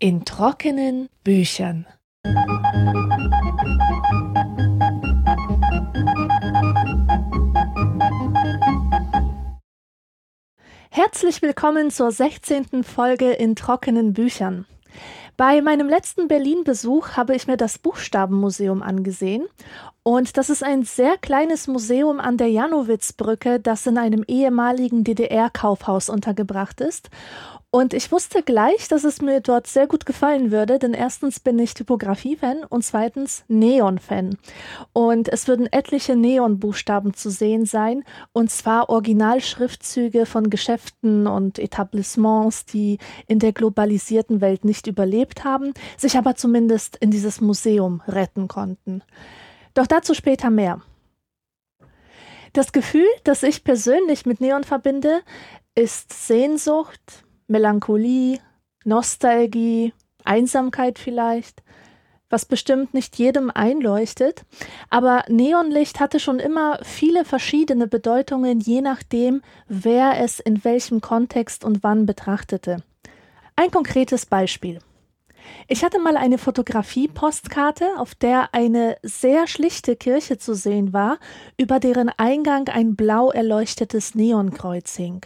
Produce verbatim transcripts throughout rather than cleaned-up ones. In trockenen Büchern. Herzlich willkommen zur sechzehnten Folge in trockenen Büchern. Bei meinem letzten Berlin-Besuch habe ich mir das Buchstabenmuseum angesehen und das ist ein sehr kleines Museum an der Janowitzbrücke, das in einem ehemaligen D D R-Kaufhaus untergebracht ist. Und ich wusste gleich, dass es mir dort sehr gut gefallen würde, denn erstens bin ich Typografie-Fan und zweitens Neon-Fan. Und es würden etliche Neon-Buchstaben zu sehen sein, und zwar Originalschriftzüge von Geschäften und Etablissements, die in der globalisierten Welt nicht überlebt haben, sich aber zumindest in dieses Museum retten konnten. Doch dazu später mehr. Das Gefühl, das ich persönlich mit Neon verbinde, ist Sehnsucht, Melancholie, Nostalgie, Einsamkeit vielleicht, was bestimmt nicht jedem einleuchtet. Aber Neonlicht hatte schon immer viele verschiedene Bedeutungen, je nachdem, wer es in welchem Kontext und wann betrachtete. Ein konkretes Beispiel. Ich hatte mal eine Fotografie-Postkarte, auf der eine sehr schlichte Kirche zu sehen war, über deren Eingang ein blau erleuchtetes Neonkreuz hing.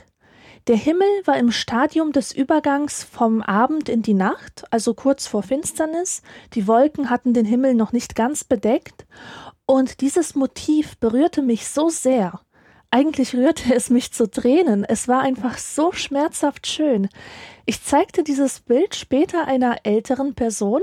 Der Himmel war im Stadium des Übergangs vom Abend in die Nacht, also kurz vor Finsternis. Die Wolken hatten den Himmel noch nicht ganz bedeckt. Und dieses Motiv berührte mich so sehr. Eigentlich rührte es mich zu Tränen. Es war einfach so schmerzhaft schön. Ich zeigte dieses Bild später einer älteren Person.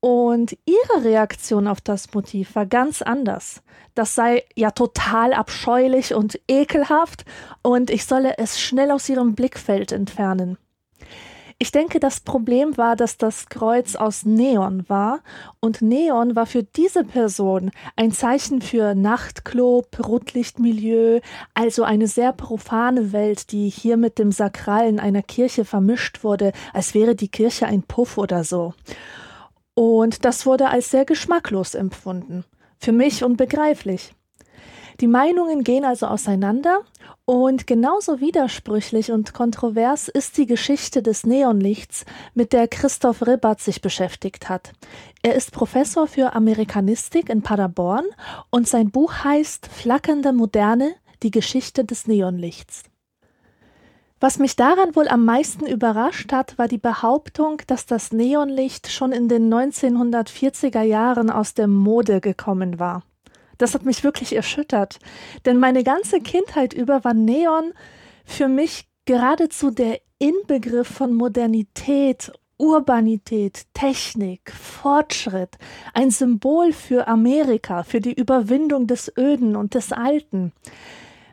Und ihre Reaktion auf das Motiv war ganz anders. Das sei ja total abscheulich und ekelhaft und ich solle es schnell aus ihrem Blickfeld entfernen. Ich denke, das Problem war, dass das Kreuz aus Neon war und Neon war für diese Person ein Zeichen für Nachtclub, Rotlichtmilieu, also eine sehr profane Welt, die hier mit dem Sakralen einer Kirche vermischt wurde, als wäre die Kirche ein Puff oder so. Und das wurde als sehr geschmacklos empfunden. Für mich unbegreiflich. Die Meinungen gehen also auseinander und genauso widersprüchlich und kontrovers ist die Geschichte des Neonlichts, mit der Christoph Ribbert sich beschäftigt hat. Er ist Professor für Amerikanistik in Paderborn und sein Buch heißt »Flackernde Moderne – Die Geschichte des Neonlichts«. Was mich daran wohl am meisten überrascht hat, war die Behauptung, dass das Neonlicht schon in den neunzehnhundertvierziger Jahren aus der Mode gekommen war. Das hat mich wirklich erschüttert, denn meine ganze Kindheit über war Neon für mich geradezu der Inbegriff von Modernität, Urbanität, Technik, Fortschritt, ein Symbol für Amerika, für die Überwindung des Öden und des Alten.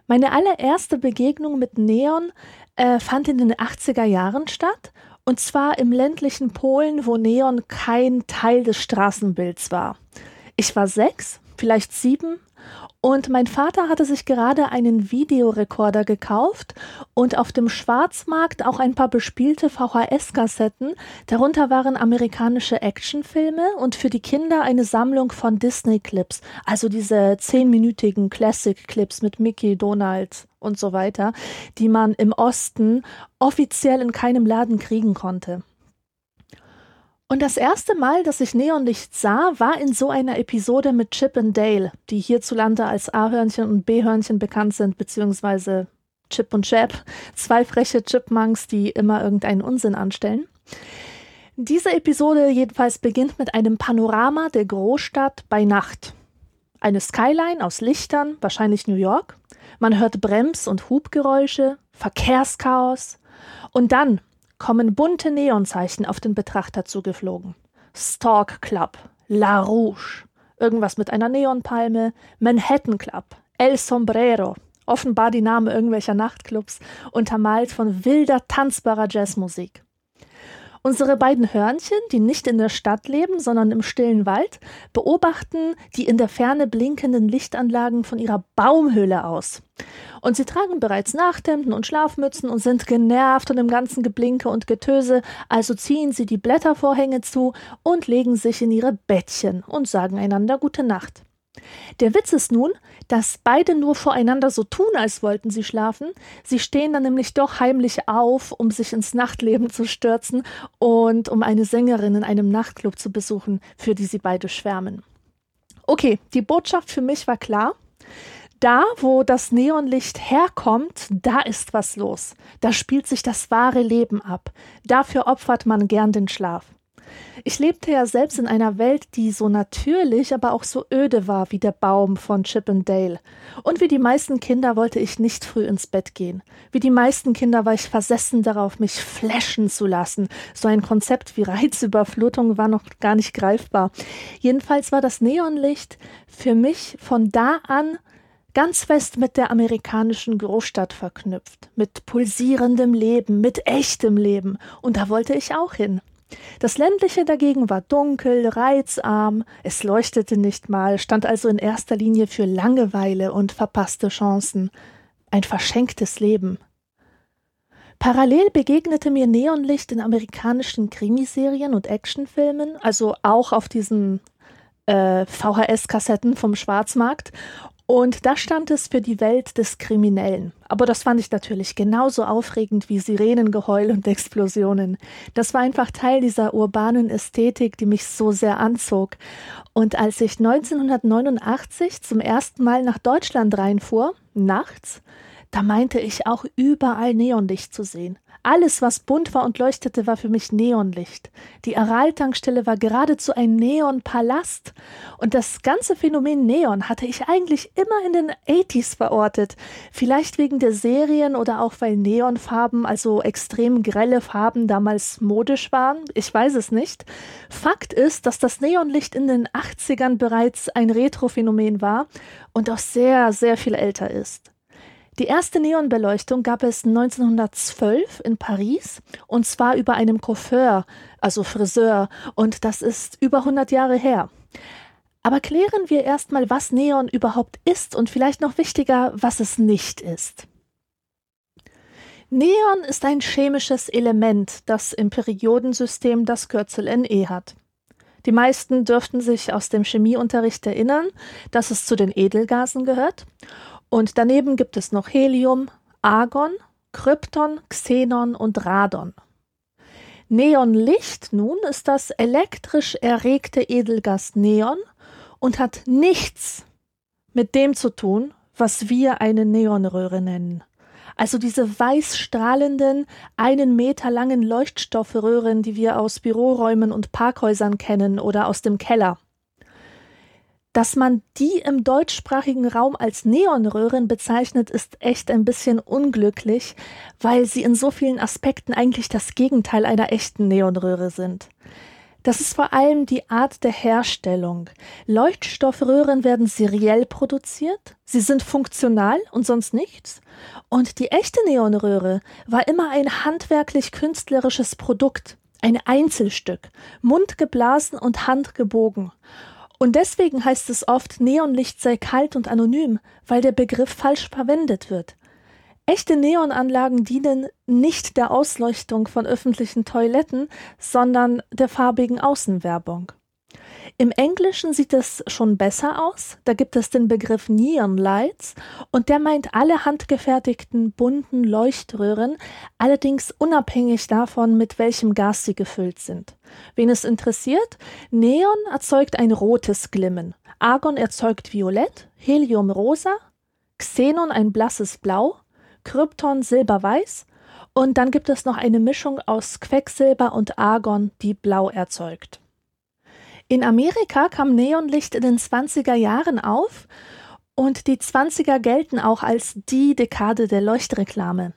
Meine allererste Begegnung mit Neon äh, fand in den achtziger Jahren statt, und zwar im ländlichen Polen, wo Neon kein Teil des Straßenbilds war. Ich war sechs, vielleicht sieben, und mein Vater hatte sich gerade einen Videorekorder gekauft und auf dem Schwarzmarkt auch ein paar bespielte V H S-Kassetten, darunter waren amerikanische Actionfilme und für die Kinder eine Sammlung von Disney-Clips, also diese zehnminütigen Classic-Clips mit Mickey, Donald und so weiter, die man im Osten offiziell in keinem Laden kriegen konnte. Und das erste Mal, dass ich Neonlicht sah, war in so einer Episode mit Chip and Dale, die hierzulande als A-Hörnchen und B-Hörnchen bekannt sind, beziehungsweise Chip und Chap, zwei freche Chipmunks, die immer irgendeinen Unsinn anstellen. Diese Episode jedenfalls beginnt mit einem Panorama der Großstadt bei Nacht. Eine Skyline aus Lichtern, wahrscheinlich New York. Man hört Brems- und Hubgeräusche, Verkehrschaos und dann kommen bunte Neonzeichen auf den Betrachter zugeflogen. Stork Club, La Rouge, irgendwas mit einer Neonpalme, Manhattan Club, El Sombrero, offenbar die Namen irgendwelcher Nachtclubs, untermalt von wilder, tanzbarer Jazzmusik. Unsere beiden Hörnchen, die nicht in der Stadt leben, sondern im stillen Wald, beobachten die in der Ferne blinkenden Lichtanlagen von ihrer Baumhöhle aus. Und sie tragen bereits Nachthemden und Schlafmützen und sind genervt von dem ganzen Geblinke und Getöse, also ziehen sie die Blättervorhänge zu und legen sich in ihre Bettchen und sagen einander gute Nacht. Der Witz ist nun, dass beide nur voreinander so tun, als wollten sie schlafen. Sie stehen dann nämlich doch heimlich auf, um sich ins Nachtleben zu stürzen und um eine Sängerin in einem Nachtclub zu besuchen, für die sie beide schwärmen. Okay, die Botschaft für mich war klar. Da, wo das Neonlicht herkommt, da ist was los. Da spielt sich das wahre Leben ab. Dafür opfert man gern den Schlaf. Ich lebte ja selbst in einer Welt, die so natürlich, aber auch so öde war wie der Baum von Chip and Dale. Und wie die meisten Kinder wollte ich nicht früh ins Bett gehen. Wie die meisten Kinder war ich versessen darauf, mich flashen zu lassen. So ein Konzept wie Reizüberflutung war noch gar nicht greifbar. Jedenfalls war das Neonlicht für mich von da an ganz fest mit der amerikanischen Großstadt verknüpft. Mit pulsierendem Leben, mit echtem Leben. Und da wollte ich auch hin. Das ländliche dagegen war dunkel, reizarm, es leuchtete nicht mal, stand also in erster Linie für Langeweile und verpasste Chancen. Ein verschenktes Leben. Parallel begegnete mir Neonlicht in amerikanischen Krimiserien und Actionfilmen, also auch auf diesen äh, V H S-Kassetten vom Schwarzmarkt. Und da stand es für die Welt des Kriminellen. Aber das fand ich natürlich genauso aufregend wie Sirenengeheul und Explosionen. Das war einfach Teil dieser urbanen Ästhetik, die mich so sehr anzog. Und als ich neunzehnhundertneunundachtzig zum ersten Mal nach Deutschland reinfuhr, nachts, da meinte ich auch überall Neonlicht zu sehen. Alles, was bunt war und leuchtete, war für mich Neonlicht. Die Aral-Tankstelle war geradezu ein Neonpalast. Und das ganze Phänomen Neon hatte ich eigentlich immer in den achtziger verortet. Vielleicht wegen der Serien oder auch weil Neonfarben, also extrem grelle Farben, damals modisch waren. Ich weiß es nicht. Fakt ist, dass das Neonlicht in den achtzigern bereits ein Retro-Phänomen war und auch sehr, sehr viel älter ist. Die erste Neonbeleuchtung gab es neunzehnhundertzwölf in Paris, und zwar über einem Coiffeur, also Friseur, und das ist über hundert Jahre her. Aber klären wir erstmal, was Neon überhaupt ist und vielleicht noch wichtiger, was es nicht ist. Neon ist ein chemisches Element, das im Periodensystem das Kürzel N E hat. Die meisten dürften sich aus dem Chemieunterricht erinnern, dass es zu den Edelgasen gehört. Und daneben gibt es noch Helium, Argon, Krypton, Xenon und Radon. Neonlicht nun ist das elektrisch erregte Edelgas Neon und hat nichts mit dem zu tun, was wir eine Neonröhre nennen. Also diese weiß strahlenden, einen Meter langen Leuchtstoffröhren, die wir aus Büroräumen und Parkhäusern kennen oder aus dem Keller. Dass man die im deutschsprachigen Raum als Neonröhren bezeichnet, ist echt ein bisschen unglücklich, weil sie in so vielen Aspekten eigentlich das Gegenteil einer echten Neonröhre sind. Das ist vor allem die Art der Herstellung. Leuchtstoffröhren werden seriell produziert, sie sind funktional und sonst nichts. Und die echte Neonröhre war immer ein handwerklich-künstlerisches Produkt, ein Einzelstück, mundgeblasen und handgebogen. Und deswegen heißt es oft, Neonlicht sei kalt und anonym, weil der Begriff falsch verwendet wird. Echte Neonanlagen dienen nicht der Ausleuchtung von öffentlichen Toiletten, sondern der farbigen Außenwerbung. Im Englischen sieht es schon besser aus, da gibt es den Begriff Neon Lights und der meint alle handgefertigten bunten Leuchtröhren, allerdings unabhängig davon, mit welchem Gas sie gefüllt sind. Wen es interessiert, Neon erzeugt ein rotes Glimmen, Argon erzeugt violett, Helium rosa, Xenon ein blasses Blau, Krypton silberweiß und dann gibt es noch eine Mischung aus Quecksilber und Argon, die blau erzeugt. In Amerika kam Neonlicht in den zwanziger Jahren auf und die zwanziger gelten auch als die Dekade der Leuchtreklame.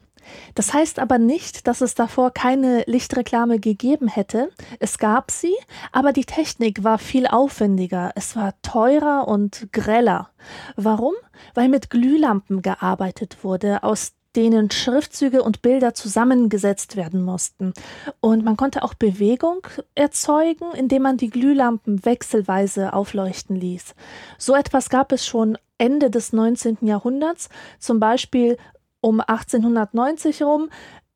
Das heißt aber nicht, dass es davor keine Lichtreklame gegeben hätte. Es gab sie, aber die Technik war viel aufwendiger. Es war teurer und greller. Warum? Weil mit Glühlampen gearbeitet wurde, aus denen Schriftzüge und Bilder zusammengesetzt werden mussten. Und man konnte auch Bewegung erzeugen, indem man die Glühlampen wechselweise aufleuchten ließ. So etwas gab es schon Ende des neunzehnten Jahrhunderts, zum Beispiel um achtzehnhundertneunzig rum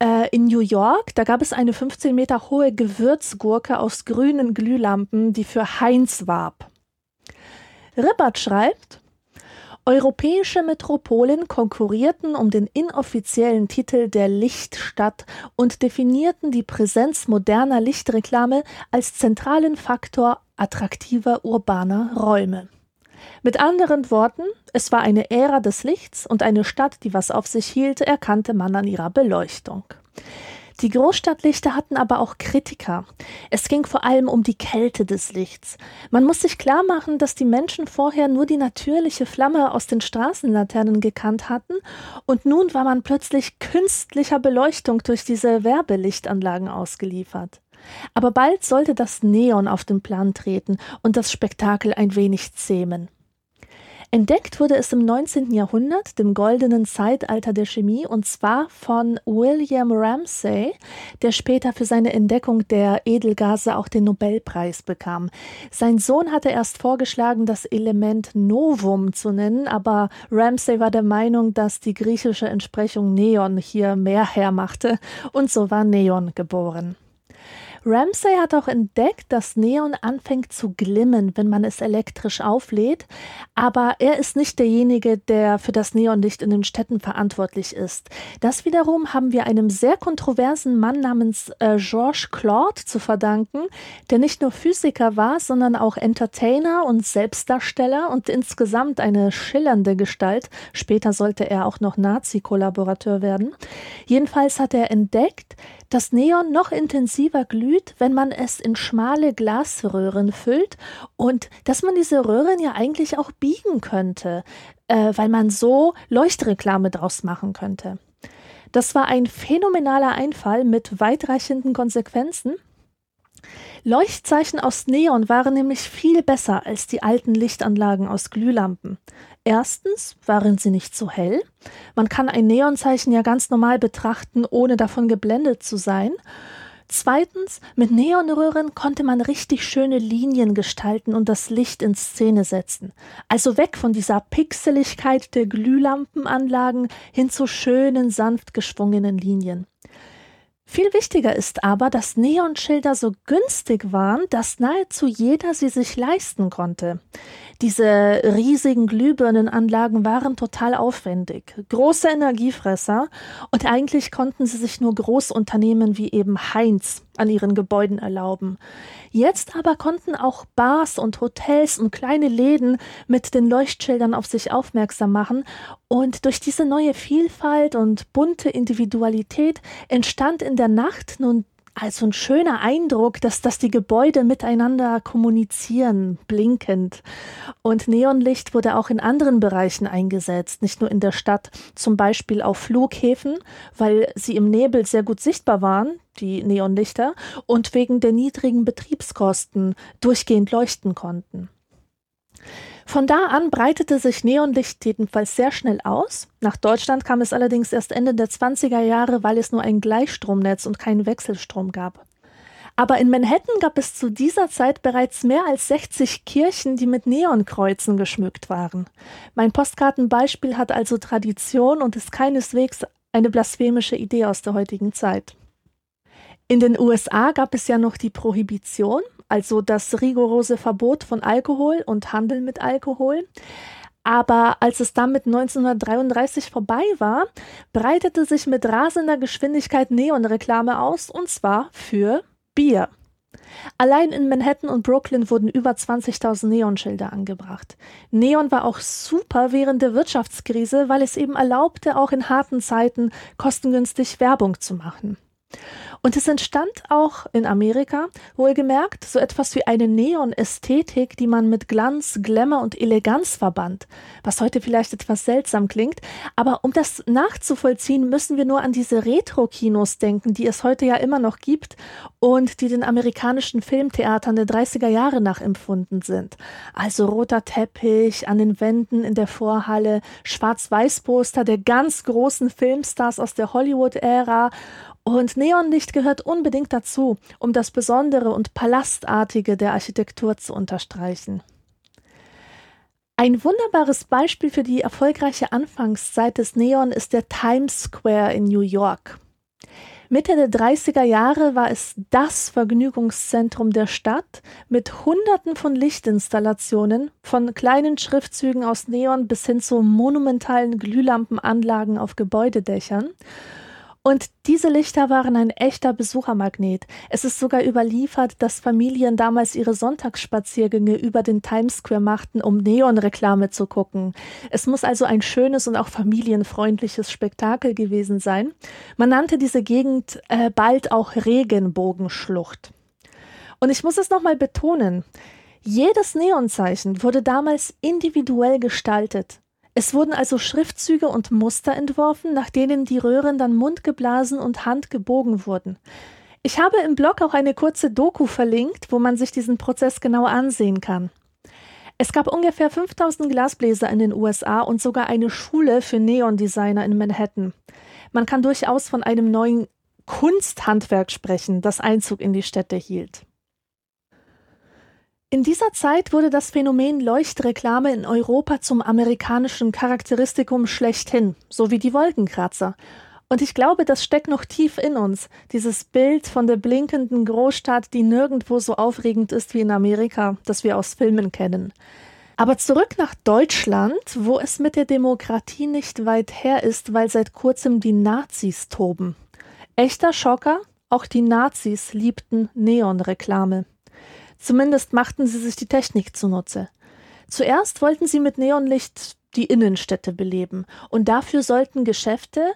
äh, in New York. Da gab es eine fünfzehn Meter hohe Gewürzgurke aus grünen Glühlampen, die für Heinz warb. Ribbert schreibt: Europäische Metropolen konkurrierten um den inoffiziellen Titel der Lichtstadt und definierten die Präsenz moderner Lichtreklame als zentralen Faktor attraktiver urbaner Räume. Mit anderen Worten, es war eine Ära des Lichts und eine Stadt, die was auf sich hielt, erkannte man an ihrer Beleuchtung. Die Großstadtlichter hatten aber auch Kritiker. Es ging vor allem um die Kälte des Lichts. Man muss sich klar machen, dass die Menschen vorher nur die natürliche Flamme aus den Straßenlaternen gekannt hatten und nun war man plötzlich künstlicher Beleuchtung durch diese Werbelichtanlagen ausgeliefert. Aber bald sollte das Neon auf den Plan treten und das Spektakel ein wenig zähmen. Entdeckt wurde es im neunzehnten Jahrhundert, dem goldenen Zeitalter der Chemie, und zwar von William Ramsay, der später für seine Entdeckung der Edelgase auch den Nobelpreis bekam. Sein Sohn hatte erst vorgeschlagen, das Element Novum zu nennen, aber Ramsay war der Meinung, dass die griechische Entsprechung Neon hier mehr hermachte, und so war Neon geboren. Ramsay hat auch entdeckt, dass Neon anfängt zu glimmen, wenn man es elektrisch auflädt, aber er ist nicht derjenige, der für das Neonlicht in den Städten verantwortlich ist. Das wiederum haben wir einem sehr kontroversen Mann namens äh, Georges Claude zu verdanken, der nicht nur Physiker war, sondern auch Entertainer und Selbstdarsteller und insgesamt eine schillernde Gestalt. Später sollte er auch noch Nazi-Kollaborateur werden. Jedenfalls hat er entdeckt, dass Neon noch intensiver glüht, wenn man es in schmale Glasröhren füllt und dass man diese Röhren ja eigentlich auch biegen könnte, äh, weil man so Leuchtreklame draus machen könnte. Das war ein phänomenaler Einfall mit weitreichenden Konsequenzen. Leuchtzeichen aus Neon waren nämlich viel besser als die alten Lichtanlagen aus Glühlampen. Erstens waren sie nicht so hell. Man kann ein Neonzeichen ja ganz normal betrachten, ohne davon geblendet zu sein. Zweitens, mit Neonröhren konnte man richtig schöne Linien gestalten und das Licht in Szene setzen. Also weg von dieser Pixeligkeit der Glühlampenanlagen hin zu schönen, sanft geschwungenen Linien. Viel wichtiger ist aber, dass Neonschilder so günstig waren, dass nahezu jeder sie sich leisten konnte. Diese riesigen Glühbirnenanlagen waren total aufwendig, große Energiefresser und eigentlich konnten sie sich nur Großunternehmen wie eben Heinz an ihren Gebäuden erlauben. Jetzt aber konnten auch Bars und Hotels und kleine Läden mit den Leuchtschildern auf sich aufmerksam machen und durch diese neue Vielfalt und bunte Individualität entstand in der Nacht nun also ein schöner Eindruck, dass, dass die Gebäude miteinander kommunizieren, blinkend. Und Neonlicht wurde auch in anderen Bereichen eingesetzt, nicht nur in der Stadt, zum Beispiel auf Flughäfen, weil sie im Nebel sehr gut sichtbar waren, die Neonlichter, und wegen der niedrigen Betriebskosten durchgehend leuchten konnten. Von da an breitete sich Neonlicht jedenfalls sehr schnell aus. Nach Deutschland kam es allerdings erst Ende der zwanziger Jahre, weil es nur ein Gleichstromnetz und keinen Wechselstrom gab. Aber in Manhattan gab es zu dieser Zeit bereits mehr als sechzig Kirchen, die mit Neonkreuzen geschmückt waren. Mein Postkartenbeispiel hat also Tradition und ist keineswegs eine blasphemische Idee aus der heutigen Zeit. In den U S A gab es ja noch die Prohibition, also das rigorose Verbot von Alkohol und Handel mit Alkohol. Aber als es damit neunzehnhundertdreiunddreißig vorbei war, breitete sich mit rasender Geschwindigkeit Neonreklame aus, und zwar für Bier. Allein in Manhattan und Brooklyn wurden über zwanzigtausend Neonschilder angebracht. Neon war auch super während der Wirtschaftskrise, weil es eben erlaubte, auch in harten Zeiten kostengünstig Werbung zu machen. Und es entstand auch in Amerika, wohlgemerkt, so etwas wie eine Neon-Ästhetik, die man mit Glanz, Glamour und Eleganz verband, was heute vielleicht etwas seltsam klingt, aber um das nachzuvollziehen, müssen wir nur an diese Retro-Kinos denken, die es heute ja immer noch gibt und die den amerikanischen Filmtheatern der dreißiger Jahre nachempfunden sind. Also roter Teppich an den Wänden in der Vorhalle, Schwarz-Weiß-Poster der ganz großen Filmstars aus der Hollywood-Ära. Und Neonlicht gehört unbedingt dazu, um das Besondere und Palastartige der Architektur zu unterstreichen. Ein wunderbares Beispiel für die erfolgreiche Anfangszeit des Neon ist der Times Square in New York. Mitte der dreißiger Jahre war es das Vergnügungszentrum der Stadt mit Hunderten von Lichtinstallationen, von kleinen Schriftzügen aus Neon bis hin zu monumentalen Glühlampenanlagen auf Gebäudedächern. Und diese Lichter waren ein echter Besuchermagnet. Es ist sogar überliefert, dass Familien damals ihre Sonntagsspaziergänge über den Times Square machten, um Neonreklame zu gucken. Es muss also ein schönes und auch familienfreundliches Spektakel gewesen sein. Man nannte diese Gegend äh, bald auch Regenbogenschlucht. Und ich muss es nochmal betonen, jedes Neonzeichen wurde damals individuell gestaltet. Es wurden also Schriftzüge und Muster entworfen, nach denen die Röhren dann mundgeblasen und handgebogen wurden. Ich habe im Blog auch eine kurze Doku verlinkt, wo man sich diesen Prozess genau ansehen kann. Es gab ungefähr fünftausend Glasbläser in den U S A und sogar eine Schule für Neondesigner in Manhattan. Man kann durchaus von einem neuen Kunsthandwerk sprechen, das Einzug in die Städte hielt. In dieser Zeit wurde das Phänomen Leuchtreklame in Europa zum amerikanischen Charakteristikum schlechthin, so wie die Wolkenkratzer. Und ich glaube, das steckt noch tief in uns, dieses Bild von der blinkenden Großstadt, die nirgendwo so aufregend ist wie in Amerika, das wir aus Filmen kennen. Aber zurück nach Deutschland, wo es mit der Demokratie nicht weit her ist, weil seit kurzem die Nazis toben. Echter Schocker, auch die Nazis liebten Neonreklame. Zumindest machten sie sich die Technik zunutze. Zuerst wollten sie mit Neonlicht die Innenstädte beleben und dafür sollten Geschäfte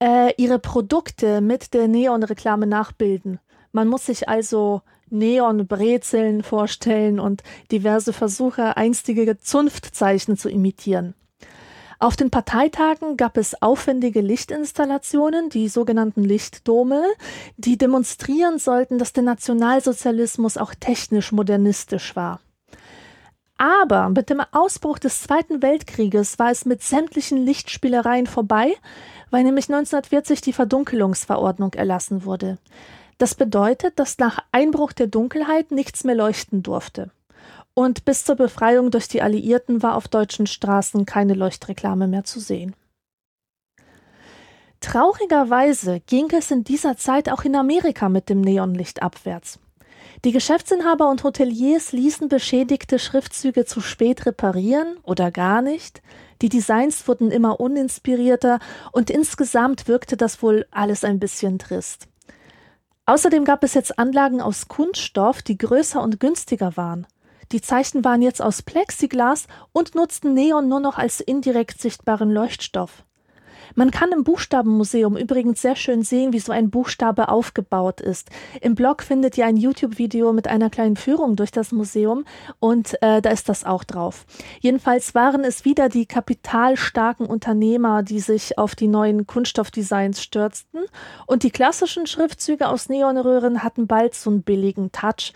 äh, ihre Produkte mit der Neonreklame nachbilden. Man muss sich also Neonbrezeln vorstellen und diverse Versuche, einstige Zunftzeichen zu imitieren. Auf den Parteitagen gab es aufwendige Lichtinstallationen, die sogenannten Lichtdome, die demonstrieren sollten, dass der Nationalsozialismus auch technisch modernistisch war. Aber mit dem Ausbruch des Zweiten Weltkrieges war es mit sämtlichen Lichtspielereien vorbei, weil nämlich neunzehnhundertvierzig die Verdunkelungsverordnung erlassen wurde. Das bedeutet, dass nach Einbruch der Dunkelheit nichts mehr leuchten durfte. Und bis zur Befreiung durch die Alliierten war auf deutschen Straßen keine Leuchtreklame mehr zu sehen. Traurigerweise ging es in dieser Zeit auch in Amerika mit dem Neonlicht abwärts. Die Geschäftsinhaber und Hoteliers ließen beschädigte Schriftzüge zu spät reparieren oder gar nicht. Die Designs wurden immer uninspirierter und insgesamt wirkte das wohl alles ein bisschen trist. Außerdem gab es jetzt Anlagen aus Kunststoff, die größer und günstiger waren. Die Zeichen waren jetzt aus Plexiglas und nutzten Neon nur noch als indirekt sichtbaren Leuchtstoff. Man kann im Buchstabenmuseum übrigens sehr schön sehen, wie so ein Buchstabe aufgebaut ist. Im Blog findet ihr ein YouTube-Video mit einer kleinen Führung durch das Museum und äh, da ist das auch drauf. Jedenfalls waren es wieder die kapitalstarken Unternehmer, die sich auf die neuen Kunststoffdesigns stürzten und die klassischen Schriftzüge aus Neonröhren hatten bald so einen billigen Touch,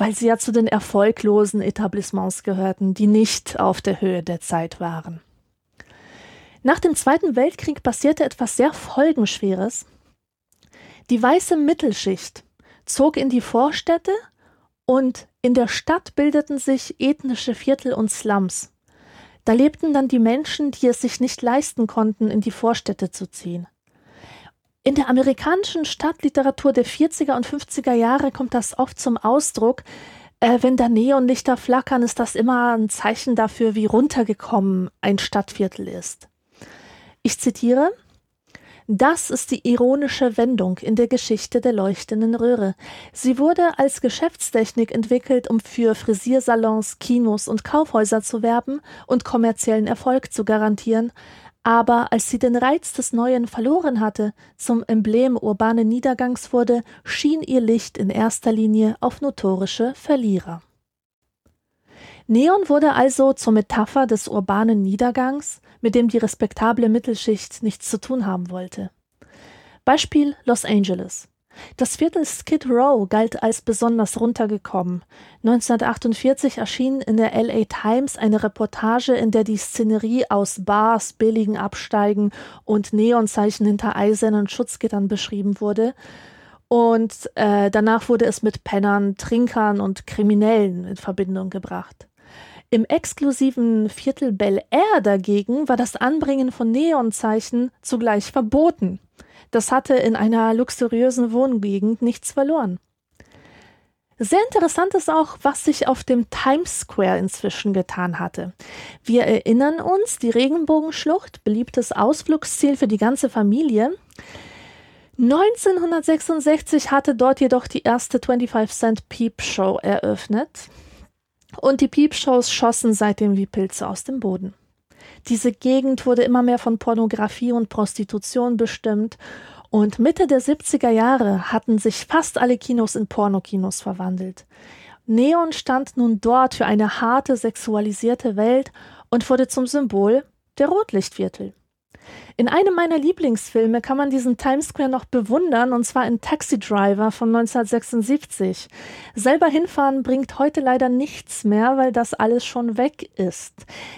weil sie ja zu den erfolglosen Etablissements gehörten, die nicht auf der Höhe der Zeit waren. Nach dem Zweiten Weltkrieg passierte etwas sehr Folgenschweres. Die weiße Mittelschicht zog in die Vorstädte und in der Stadt bildeten sich ethnische Viertel und Slums. Da lebten dann die Menschen, die es sich nicht leisten konnten, in die Vorstädte zu ziehen. In der amerikanischen Stadtliteratur der vierziger und fünfziger Jahre kommt das oft zum Ausdruck. Äh, wenn da Neonlichter flackern, ist das immer ein Zeichen dafür, wie runtergekommen ein Stadtviertel ist. Ich zitiere: Das ist die ironische Wendung in der Geschichte der leuchtenden Röhre. Sie wurde als Geschäftstechnik entwickelt, um für Frisiersalons, Kinos und Kaufhäuser zu werben und kommerziellen Erfolg zu garantieren. Aber als sie den Reiz des Neuen verloren hatte, zum Emblem urbanen Niedergangs wurde, schien ihr Licht in erster Linie auf notorische Verlierer. Neon wurde also zur Metapher des urbanen Niedergangs, mit dem die respektable Mittelschicht nichts zu tun haben wollte. Beispiel Los Angeles. Das Viertel Skid Row galt als besonders runtergekommen. neunzehnhundertachtundvierzig erschien in der L A Times eine Reportage, in der die Szenerie aus Bars, billigen Absteigen und Neonzeichen hinter eisernen Schutzgittern beschrieben wurde. Und äh, danach wurde es mit Pennern, Trinkern und Kriminellen in Verbindung gebracht. Im exklusiven Viertel Bel Air dagegen war das Anbringen von Neonzeichen zugleich verboten. Das hatte in einer luxuriösen Wohngegend nichts verloren. Sehr interessant ist auch, was sich auf dem Times Square inzwischen getan hatte. Wir erinnern uns, die Regenbogenschlucht, beliebtes Ausflugsziel für die ganze Familie. neunzehnhundertsechsundsechzig hatte dort jedoch die erste fünfundzwanzig-Cent-Peep-Show eröffnet. Und die Peep-Shows schossen seitdem wie Pilze aus dem Boden. Diese Gegend wurde immer mehr von Pornografie und Prostitution bestimmt. Und Mitte der siebziger Jahre hatten sich fast alle Kinos in Pornokinos verwandelt. Neon stand nun dort für eine harte, sexualisierte Welt und wurde zum Symbol der Rotlichtviertel. In einem meiner Lieblingsfilme kann man diesen Times Square noch bewundern, und zwar in Taxi Driver von neunzehnhundertsechsundsiebzig. Selber hinfahren bringt heute leider nichts mehr, weil das alles schon weg ist.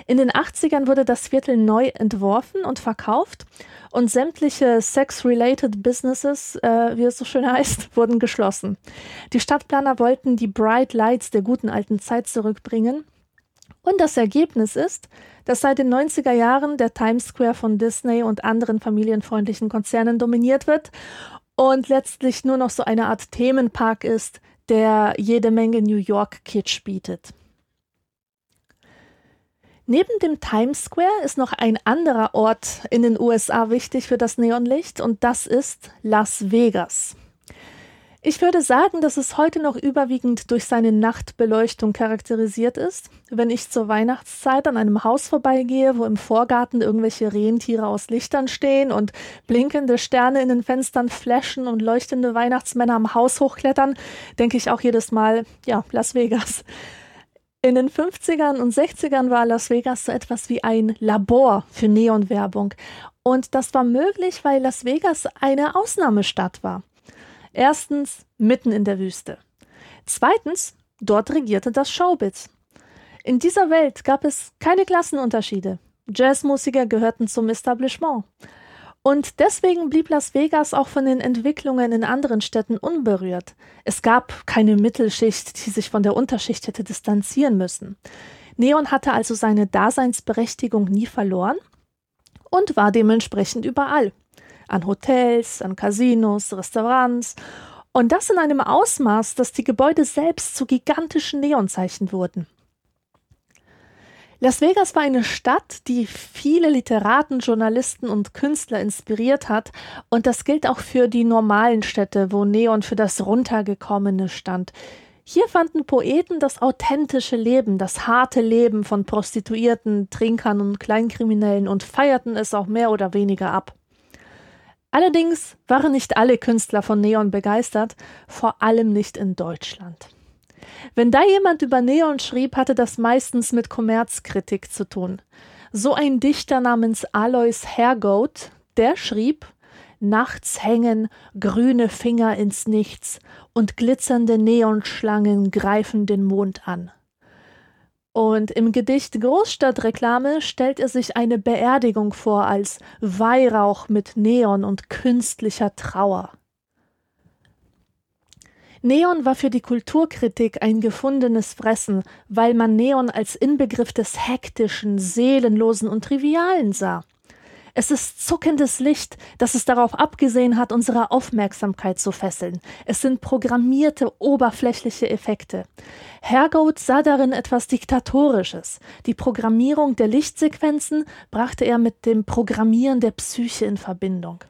In den achtzigern wurde das Viertel neu entworfen und verkauft und sämtliche Sex-related Businesses, äh, wie es so schön heißt, wurden geschlossen. Die Stadtplaner wollten die Bright Lights der guten alten Zeit zurückbringen. Und das Ergebnis ist, dass seit den neunziger Jahren der Times Square von Disney und anderen familienfreundlichen Konzernen dominiert wird und letztlich nur noch so eine Art Themenpark ist, der jede Menge New York-Kitsch bietet. Neben dem Times Square ist noch ein anderer Ort in den U S A wichtig für das Neonlicht, und das ist Las Vegas. Ich würde sagen, dass es heute noch überwiegend durch seine Nachtbeleuchtung charakterisiert ist. Wenn ich zur Weihnachtszeit an einem Haus vorbeigehe, wo im Vorgarten irgendwelche Rentiere aus Lichtern stehen und blinkende Sterne in den Fenstern flashen und leuchtende Weihnachtsmänner am Haus hochklettern, denke ich auch jedes Mal, ja, Las Vegas. In den fünfzigern und sechzigern war Las Vegas so etwas wie ein Labor für Neonwerbung. Und das war möglich, weil Las Vegas eine Ausnahmestadt war. Erstens, mitten in der Wüste. Zweitens, dort regierte das Showbiz. In dieser Welt gab es keine Klassenunterschiede. Jazzmusiker gehörten zum Establishment. Und deswegen blieb Las Vegas auch von den Entwicklungen in anderen Städten unberührt. Es gab keine Mittelschicht, die sich von der Unterschicht hätte distanzieren müssen. Neon hatte also seine Daseinsberechtigung nie verloren und war dementsprechend überall. An Hotels, an Casinos, Restaurants, und das in einem Ausmaß, dass die Gebäude selbst zu gigantischen Neonzeichen wurden. Las Vegas war eine Stadt, die viele Literaten, Journalisten und Künstler inspiriert hat, und das gilt auch für die normalen Städte, wo Neon für das Runtergekommene stand. Hier fanden Poeten das authentische Leben, das harte Leben von Prostituierten, Trinkern und Kleinkriminellen und feierten es auch mehr oder weniger ab. Allerdings waren nicht alle Künstler von Neon begeistert, vor allem nicht in Deutschland. Wenn da jemand über Neon schrieb, hatte das meistens mit Kommerzkritik zu tun. So ein Dichter namens Alois Hergot, der schrieb: Nachts hängen grüne Finger ins Nichts und glitzernde Neonschlangen greifen den Mond an. Und im Gedicht Großstadtreklame stellt er sich eine Beerdigung vor als Weihrauch mit Neon und künstlicher Trauer. Neon war für die Kulturkritik ein gefundenes Fressen, weil man Neon als Inbegriff des Hektischen, Seelenlosen und Trivialen sah. Es ist zuckendes Licht, das es darauf abgesehen hat, unsere Aufmerksamkeit zu fesseln. Es sind programmierte, oberflächliche Effekte. Hergot sah darin etwas Diktatorisches. Die Programmierung der Lichtsequenzen brachte er mit dem Programmieren der Psyche in Verbindung.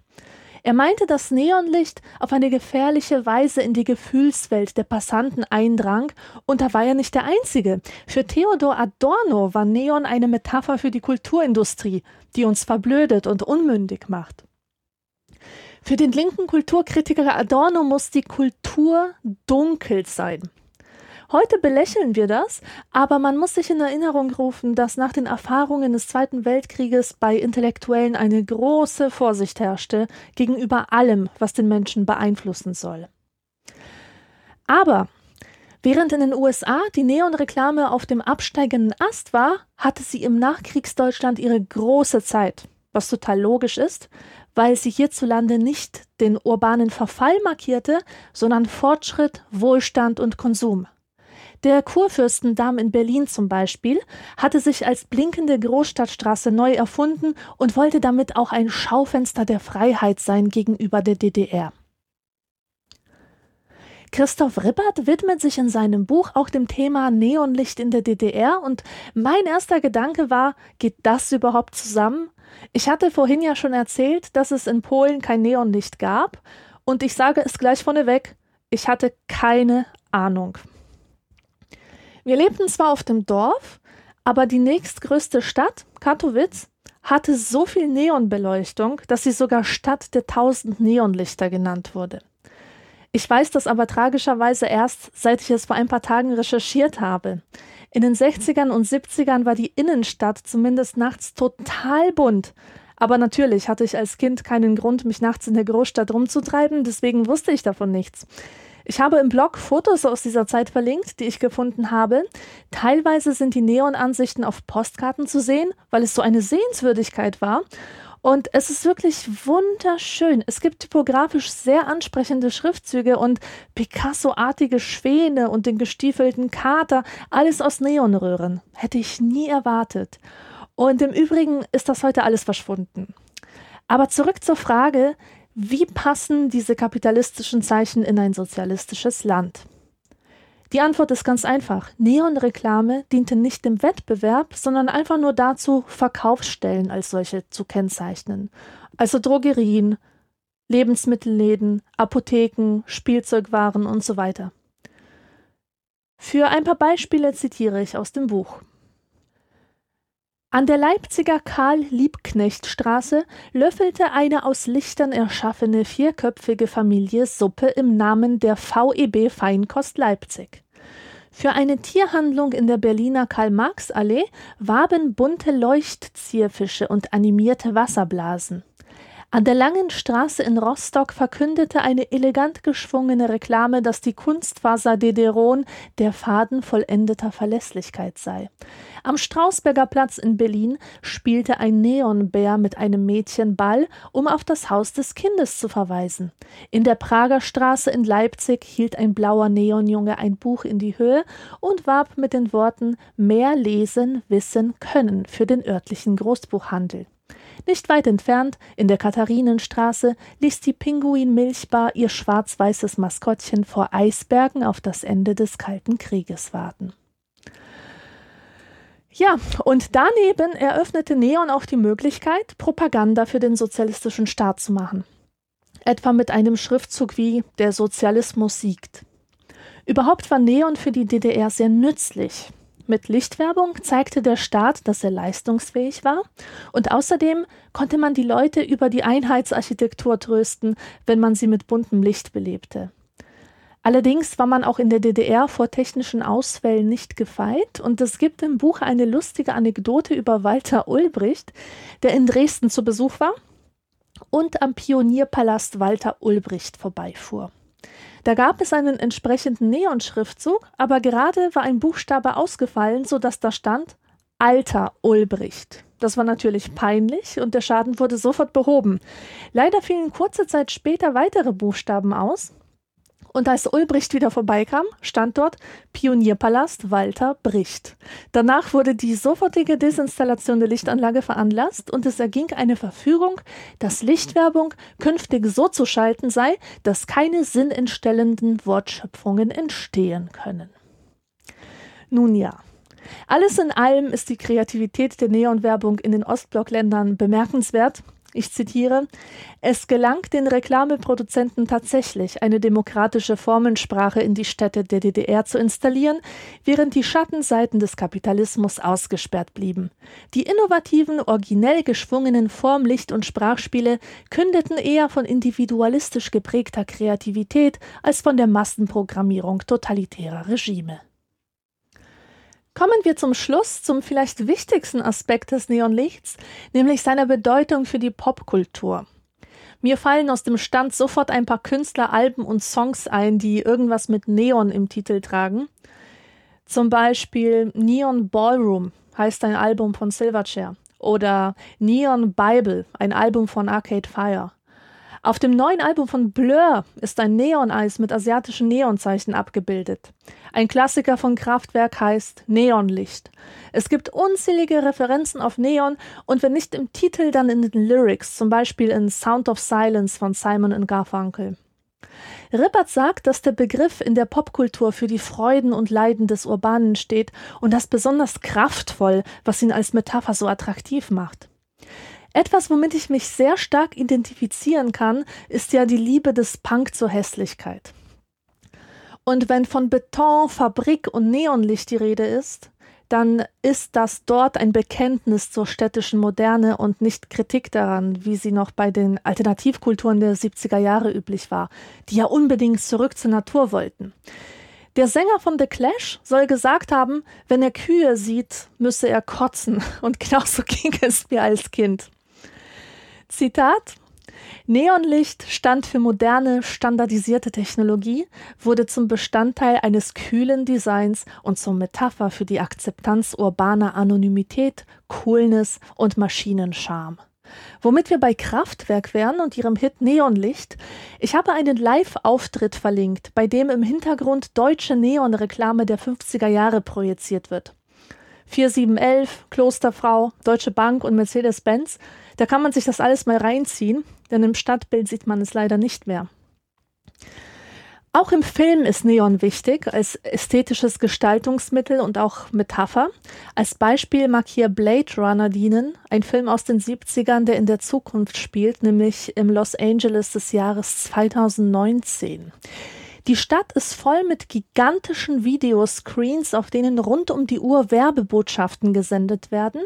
Er meinte, dass Neonlicht auf eine gefährliche Weise in die Gefühlswelt der Passanten eindrang, und da war er nicht der Einzige. Für Theodor Adorno war Neon eine Metapher für die Kulturindustrie, die uns verblödet und unmündig macht. Für den linken Kulturkritiker Adorno muss die Kultur dunkel sein. Heute belächeln wir das, aber man muss sich in Erinnerung rufen, dass nach den Erfahrungen des Zweiten Weltkrieges bei Intellektuellen eine große Vorsicht herrschte gegenüber allem, was den Menschen beeinflussen soll. Aber während in den U S A die Neonreklame auf dem absteigenden Ast war, hatte sie im Nachkriegsdeutschland ihre große Zeit, was total logisch ist, weil sie hierzulande nicht den urbanen Verfall markierte, sondern Fortschritt, Wohlstand und Konsum. Der Kurfürstendamm in Berlin zum Beispiel hatte sich als blinkende Großstadtstraße neu erfunden und wollte damit auch ein Schaufenster der Freiheit sein gegenüber der D D R. Christoph Ribbert widmet sich in seinem Buch auch dem Thema Neonlicht in der D D R und mein erster Gedanke war, geht das überhaupt zusammen? Ich hatte vorhin ja schon erzählt, dass es in Polen kein Neonlicht gab und ich sage es gleich vorneweg, ich hatte keine Ahnung. Wir lebten zwar auf dem Dorf, aber die nächstgrößte Stadt, Katowice, hatte so viel Neonbeleuchtung, dass sie sogar Stadt der tausend Neonlichter genannt wurde. Ich weiß das aber tragischerweise erst, seit ich es vor ein paar Tagen recherchiert habe. In den sechzigern und siebzigern war die Innenstadt zumindest nachts total bunt. Aber natürlich hatte ich als Kind keinen Grund, mich nachts in der Großstadt rumzutreiben, deswegen wusste ich davon nichts. Ich habe im Blog Fotos aus dieser Zeit verlinkt, die ich gefunden habe. Teilweise sind die Neonansichten auf Postkarten zu sehen, weil es so eine Sehenswürdigkeit war. Und es ist wirklich wunderschön. Es gibt typografisch sehr ansprechende Schriftzüge und Picasso-artige Schwäne und den gestiefelten Kater, alles aus Neonröhren. Hätte ich nie erwartet. Und im Übrigen ist das heute alles verschwunden. Aber zurück zur Frage, wie passen diese kapitalistischen Zeichen in ein sozialistisches Land? Die Antwort ist ganz einfach. Neonreklame diente nicht dem Wettbewerb, sondern einfach nur dazu, Verkaufsstellen als solche zu kennzeichnen. Also Drogerien, Lebensmittelläden, Apotheken, Spielzeugwaren und so weiter. Für ein paar Beispiele zitiere ich aus dem Buch. An der Leipziger Karl-Liebknecht-Straße löffelte eine aus Lichtern erschaffene vierköpfige Familie Suppe im Namen der V E B Feinkost Leipzig. Für eine Tierhandlung in der Berliner Karl-Marx-Allee warben bunte Leuchtzierfische und animierte Wasserblasen. An der Langen Straße in Rostock verkündete eine elegant geschwungene Reklame, dass die Kunstfaser Dederon der Faden vollendeter Verlässlichkeit sei. Am Strausberger Platz in Berlin spielte ein Neonbär mit einem Mädchen Ball, um auf das Haus des Kindes zu verweisen. In der Prager Straße in Leipzig hielt ein blauer Neonjunge ein Buch in die Höhe und warb mit den Worten »Mehr lesen, wissen, können« für den örtlichen Großbuchhandel. Nicht weit entfernt, in der Katharinenstraße, ließ die Pinguin-Milchbar ihr schwarz-weißes Maskottchen vor Eisbergen auf das Ende des Kalten Krieges warten. Ja, und daneben eröffnete Neon auch die Möglichkeit, Propaganda für den sozialistischen Staat zu machen. Etwa mit einem Schriftzug wie »Der Sozialismus siegt«. Überhaupt war Neon für die D D R sehr nützlich. Mit Lichtwerbung zeigte der Staat, dass er leistungsfähig war und außerdem konnte man die Leute über die Einheitsarchitektur trösten, wenn man sie mit buntem Licht belebte. Allerdings war man auch in der D D R vor technischen Ausfällen nicht gefeit und es gibt im Buch eine lustige Anekdote über Walter Ulbricht, der in Dresden zu Besuch war und am Pionierpalast Walter Ulbricht vorbeifuhr. Da gab es einen entsprechenden Neonschriftzug, aber gerade war ein Buchstabe ausgefallen, sodass da stand Alter Ulbricht. Das war natürlich peinlich und der Schaden wurde sofort behoben. Leider fielen kurze Zeit später weitere Buchstaben aus und als Ulbricht wieder vorbeikam, stand dort Pionierpalast Walter Bricht. Danach wurde die sofortige Desinstallation der Lichtanlage veranlasst und es erging eine Verfügung, dass Lichtwerbung künftig so zu schalten sei, dass keine sinnentstellenden Wortschöpfungen entstehen können. Nun ja. Alles in allem ist die Kreativität der Neonwerbung in den Ostblockländern bemerkenswert. Ich zitiere, es gelang den Reklameproduzenten tatsächlich, eine demokratische Formensprache in die Städte der D D R zu installieren, während die Schattenseiten des Kapitalismus ausgesperrt blieben. Die innovativen, originell geschwungenen Form-, Licht- und Sprachspiele kündeten eher von individualistisch geprägter Kreativität als von der Massenprogrammierung totalitärer Regime. Kommen wir zum Schluss zum vielleicht wichtigsten Aspekt des Neonlichts, nämlich seiner Bedeutung für die Popkultur. Mir fallen aus dem Stand sofort ein paar Künstler, Alben und Songs ein, die irgendwas mit Neon im Titel tragen. Zum Beispiel Neon Ballroom heißt ein Album von Silverchair oder Neon Bible, ein Album von Arcade Fire. Auf dem neuen Album von Blur ist ein Neoneis mit asiatischen Neonzeichen abgebildet. Ein Klassiker von Kraftwerk heißt Neonlicht. Es gibt unzählige Referenzen auf Neon und wenn nicht im Titel, dann in den Lyrics, zum Beispiel in Sound of Silence von Simon and Garfunkel. Ribbert sagt, dass der Begriff in der Popkultur für die Freuden und Leiden des Urbanen steht und das besonders kraftvoll, was ihn als Metapher so attraktiv macht. Etwas, womit ich mich sehr stark identifizieren kann, ist ja die Liebe des Punk zur Hässlichkeit. Und wenn von Beton, Fabrik und Neonlicht die Rede ist, dann ist das dort ein Bekenntnis zur städtischen Moderne und nicht Kritik daran, wie sie noch bei den Alternativkulturen der siebziger Jahre üblich war, die ja unbedingt zurück zur Natur wollten. Der Sänger von The Clash soll gesagt haben, wenn er Kühe sieht, müsse er kotzen. Und genauso ging es mir als Kind. Zitat: Neonlicht stand für moderne, standardisierte Technologie, wurde zum Bestandteil eines kühlen Designs und zur Metapher für die Akzeptanz urbaner Anonymität, Coolness und Maschinencharme. Womit wir bei Kraftwerk wären und ihrem Hit Neonlicht. Ich habe einen Live-Auftritt verlinkt, bei dem im Hintergrund deutsche Neonreklame der fünfziger Jahre projiziert wird. vier sieben elf, Klosterfrau, Deutsche Bank und Mercedes-Benz. Da kann man sich das alles mal reinziehen, denn im Stadtbild sieht man es leider nicht mehr. Auch im Film ist Neon wichtig, als ästhetisches Gestaltungsmittel und auch Metapher. Als Beispiel mag hier Blade Runner dienen, ein Film aus den siebzigern, der in der Zukunft spielt, nämlich im Los Angeles des Jahres zweitausendneunzehn. Die Stadt ist voll mit gigantischen Videoscreens, auf denen rund um die Uhr Werbebotschaften gesendet werden.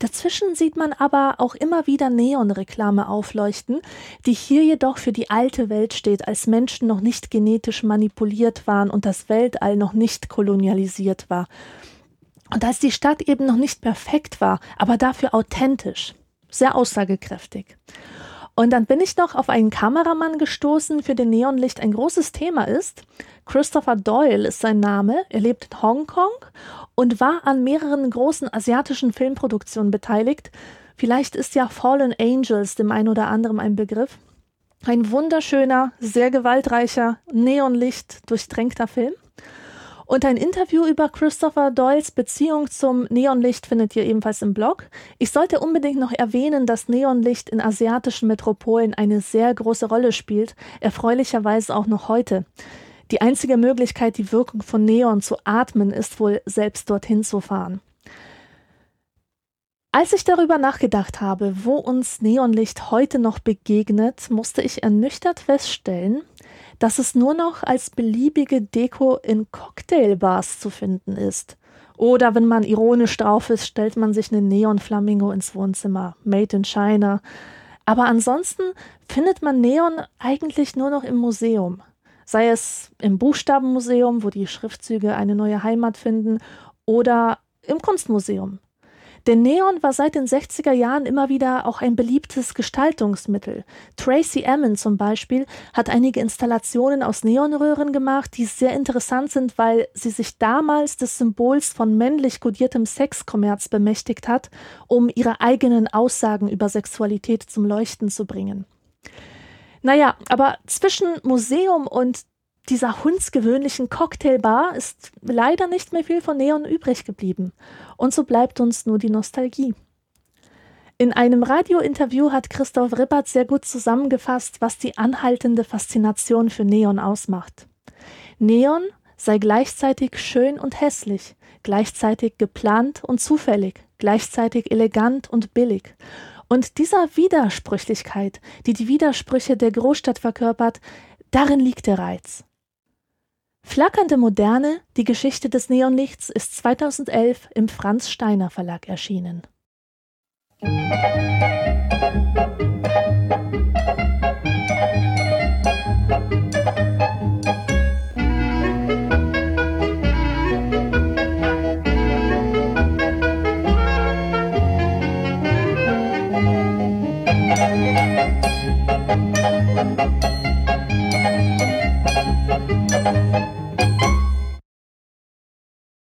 Dazwischen sieht man aber auch immer wieder Neonreklame aufleuchten, die hier jedoch für die alte Welt steht, als Menschen noch nicht genetisch manipuliert waren und das Weltall noch nicht kolonialisiert war. Und als die Stadt eben noch nicht perfekt war, aber dafür authentisch, sehr aussagekräftig. Und dann bin ich noch auf einen Kameramann gestoßen, für den Neonlicht ein großes Thema ist. Christopher Doyle ist sein Name, er lebt in Hongkong und war an mehreren großen asiatischen Filmproduktionen beteiligt. Vielleicht ist ja Fallen Angels dem einen oder anderen ein Begriff. Ein wunderschöner, sehr gewaltreicher, Neonlicht durchdrängter Film. Und ein Interview über Christopher Doyles Beziehung zum Neonlicht findet ihr ebenfalls im Blog. Ich sollte unbedingt noch erwähnen, dass Neonlicht in asiatischen Metropolen eine sehr große Rolle spielt, erfreulicherweise auch noch heute. Die einzige Möglichkeit, die Wirkung von Neon zu atmen, ist wohl, selbst dorthin zu fahren. Als ich darüber nachgedacht habe, wo uns Neonlicht heute noch begegnet, musste ich ernüchtert feststellen, dass es nur noch als beliebige Deko in Cocktailbars zu finden ist. Oder wenn man ironisch drauf ist, stellt man sich einen Neonflamingo ins Wohnzimmer. Made in China. Aber ansonsten findet man Neon eigentlich nur noch im Museum. Sei es im Buchstabenmuseum, wo die Schriftzüge eine neue Heimat finden, oder im Kunstmuseum. Denn Neon war seit den sechziger Jahren immer wieder auch ein beliebtes Gestaltungsmittel. Tracey Emin zum Beispiel hat einige Installationen aus Neonröhren gemacht, die sehr interessant sind, weil sie sich damals des Symbols von männlich kodiertem Sexkommerz bemächtigt hat, um ihre eigenen Aussagen über Sexualität zum Leuchten zu bringen. Naja, aber zwischen Museum und dieser hundsgewöhnlichen Cocktailbar ist leider nicht mehr viel von Neon übrig geblieben. Und so bleibt uns nur die Nostalgie. In einem Radiointerview hat Christoph Ribbert sehr gut zusammengefasst, was die anhaltende Faszination für Neon ausmacht. Neon sei gleichzeitig schön und hässlich, gleichzeitig geplant und zufällig, gleichzeitig elegant und billig. Und dieser Widersprüchlichkeit, die die Widersprüche der Großstadt verkörpert, darin liegt der Reiz. Flackernde Moderne, die Geschichte des Neonlichts, ist zweitausendelf im Franz Steiner Verlag erschienen. Musik